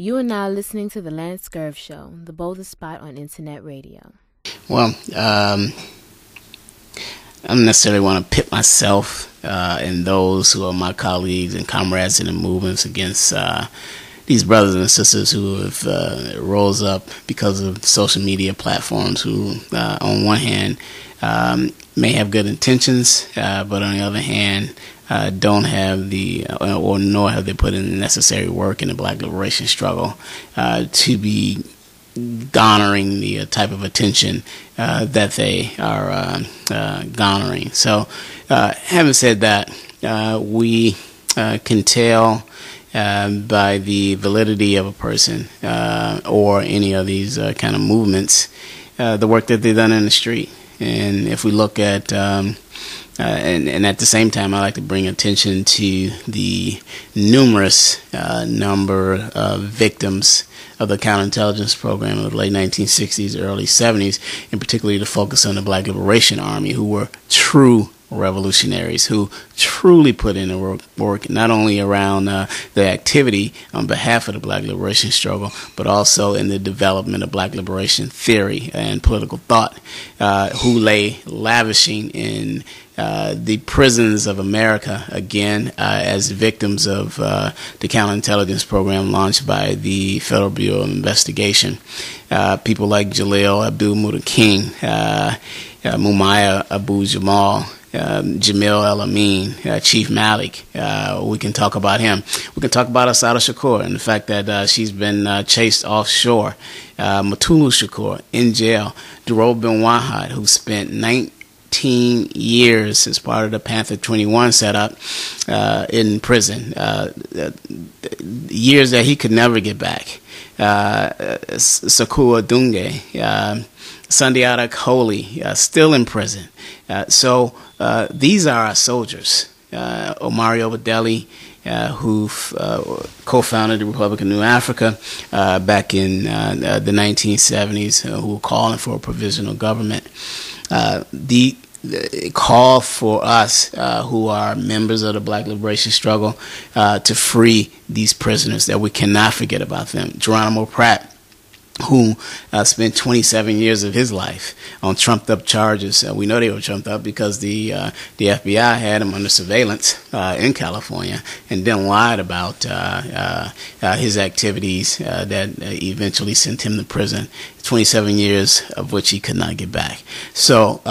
You are now listening to The Lance Curve Show, the boldest spot on internet radio. Well, I don't necessarily want to pit myself and those who are my colleagues and comrades in the movements against these brothers and sisters who have rose up because of social media platforms who, on one hand, may have good intentions, but on the other hand, don't have the, or nor have they put in the necessary work in the Black liberation struggle to be garnering the type of attention that they are garnering. So, having said that, we can tell by the validity of a person or any of these kind of movements, the work that they've done in the street. And if we look at, and at the same time, I like to bring attention to the numerous number of victims of the counterintelligence program of the late 1960s, early 70s, and particularly the focus on the Black Liberation Army, who were true revolutionaries, who truly put in the work not only around the activity on behalf of the Black liberation struggle, but also in the development of Black liberation theory and political thought, who lay lavishing in the prisons of America, again, as victims of the counterintelligence program launched by the Federal Bureau of Investigation. People like Jalil Abdul-Mutakin, Mumia Abu-Jamal, Jamil El-Amin, Chief Malik. We can talk about him. We can talk about Assata Shakur and the fact that she's been chased offshore. Matulu Shakur in jail. Dero Ben-Wahad, who spent 19 years as part of the Panther 21 setup in prison. Years that he could never get back. Sakua Dungay, Sundiata Kohli, still in prison. So these are our soldiers. Omari Obadele, who co-founded the Republic of New Africa back in the 1970s, who were calling for a provisional government. The call for us who are members of the Black liberation struggle to free these prisoners, that we cannot forget about them. Geronimo Pratt, who spent 27 years of his life on trumped-up charges. We know they were trumped up because the FBI had him under surveillance in California and then lied about his activities that eventually sent him to prison, 27 years of which he could not get back. So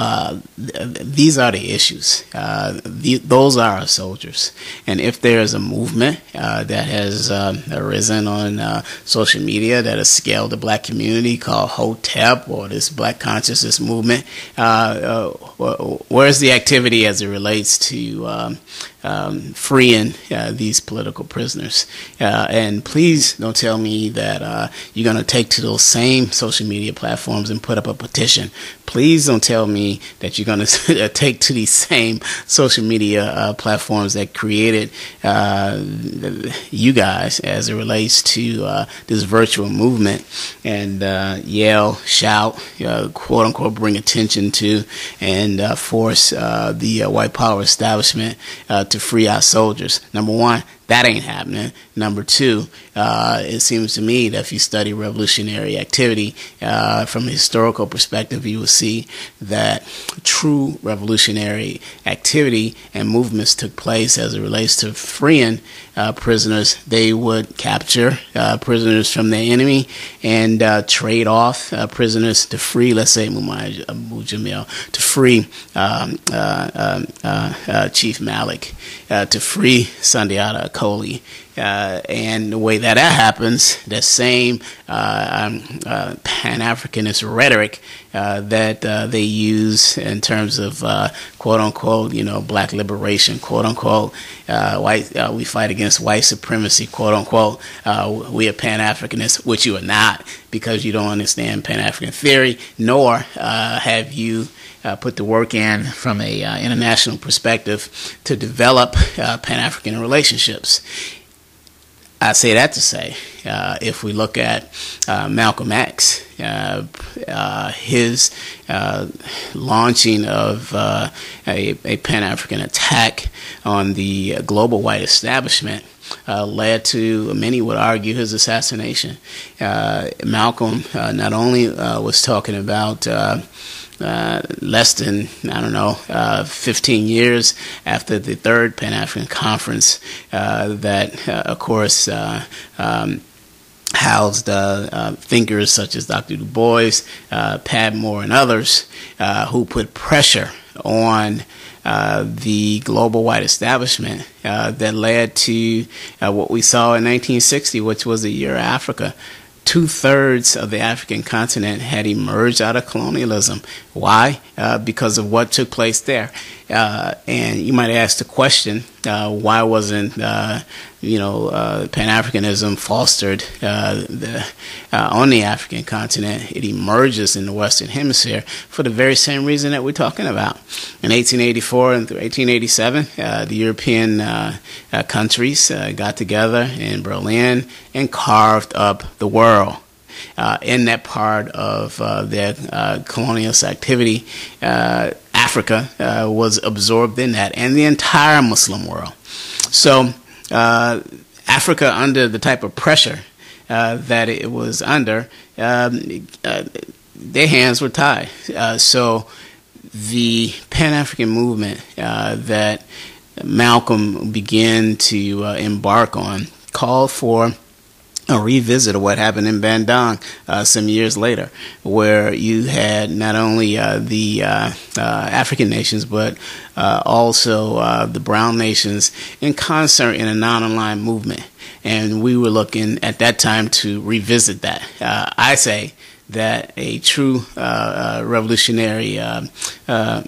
these are the issues. Those are our soldiers. And if there is a movement that has arisen on social media that has scaled the Black community called HOTEP or this Black consciousness movement, where's the activity as it relates to freeing these political prisoners? And please don't tell me that you're going to take to those same social media platforms and put up a petition. Please don't tell me that you're going to take to these same social media platforms that created you guys as it relates to this virtual movement and yell, shout, quote-unquote bring attention to and force the white power establishment to free our soldiers. Number one, that ain't happening. Number two, it seems to me that if you study revolutionary activity from a historical perspective, you will see that true revolutionary activity and movements took place as it relates to freeing prisoners. They would capture prisoners from their enemy and trade off prisoners to free, let's say, Mumia Abu-Jamal, to free Chief Malik, to free Sundiata Kohli. And the way that happens, that same Pan Africanist rhetoric that they use in terms of "quote unquote," you know, Black liberation, "quote unquote," white. We fight against white supremacy, "quote unquote." We are Pan Africanists, which you are not, because you don't understand Pan African theory, nor have you put the work in from a international perspective to develop Pan African relationships. I say that to say, if we look at Malcolm X, his launching of a Pan-African attack on the global white establishment, led to, many would argue, his assassination. Malcolm not only was talking about less than, 15 years after the third Pan African Conference that, of course, housed thinkers such as Dr. Du Bois, Padmore, and others who put pressure on the global white establishment that led to what we saw in 1960, which was the Year of Africa. 2/3 of the African continent had emerged out of colonialism. Why? Because of what took place there. And you might ask the question, why wasn't Pan-Africanism fostered on the African continent? It emerges in the Western Hemisphere for the very same reason that we're talking about. In 1884 and through 1887, the European countries got together in Berlin and carved up the world. In that part of their colonialist activity, Africa was absorbed in that, and the entire Muslim world. So Africa, under the type of pressure that it was under, their hands were tied. So the Pan-African movement that Malcolm began to embark on called for a revisit of what happened in Bandung some years later, where you had not only the African nations, but also the brown nations in concert in a non-aligned movement. And we were looking at that time to revisit that. I say that a true revolutionary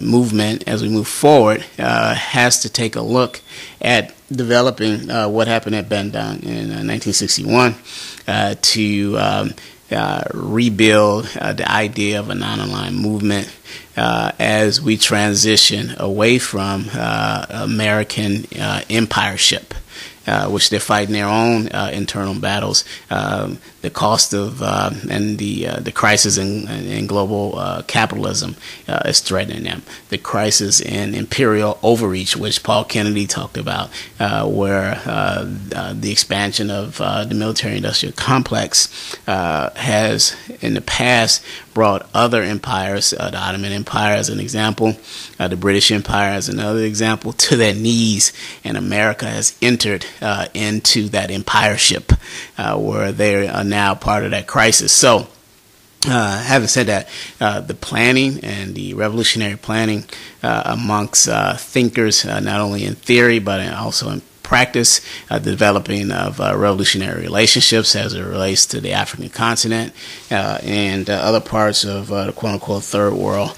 movement, as we move forward, has to take a look at developing what happened at Bandung in 1961 to rebuild the idea of a non-aligned movement as we transition away from American empireship, which they're fighting their own internal battles. The cost of and the crisis in global capitalism is threatening them. The crisis in imperial overreach, which Paul Kennedy talked about, where the expansion of the military-industrial complex has, in the past, brought other empires, the Ottoman Empire as an example, the British Empire as another example, to their knees, and America has entered into that empireship, where they are now part of that crisis. So, having said that, the planning and the revolutionary planning amongst thinkers, not only in theory but also in practice, developing of revolutionary relationships as it relates to the African continent and other parts of the quote-unquote third world.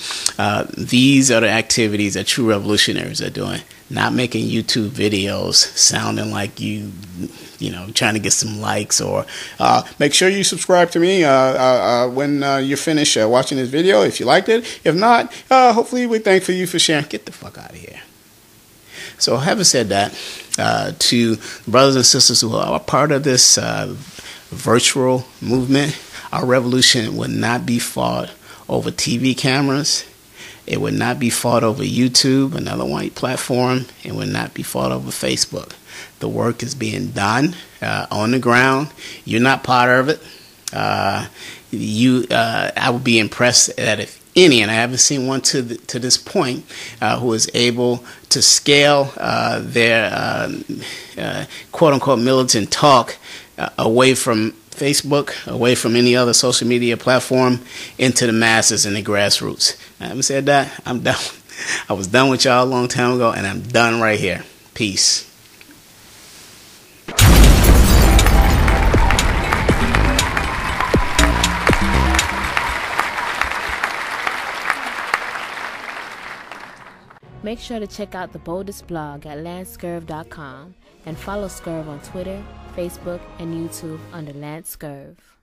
These are the activities that true revolutionaries are doing, not making YouTube videos sounding like you know, trying to get some likes, or make sure you subscribe to me when you're finished watching this video if you liked it. If not, hopefully we're thankful you for sharing. Get the fuck out of here. So having said that, to brothers and sisters who are part of this virtual movement, our revolution would not be fought over TV cameras. It would not be fought over YouTube, another white platform. It would not be fought over Facebook. The work is being done on the ground. You're not part of it. I would be impressed that if any, and I haven't seen one to this point, who is able to scale their quote-unquote militant talk away from Facebook, away from any other social media platform, into the masses and the grassroots. I haven't said that. I'm done. I was done with y'all a long time ago, and I'm done right here. Peace. Make sure to check out The Boldest blog at landscurve.com and follow Scurve on Twitter, Facebook, and YouTube under LanceScurve.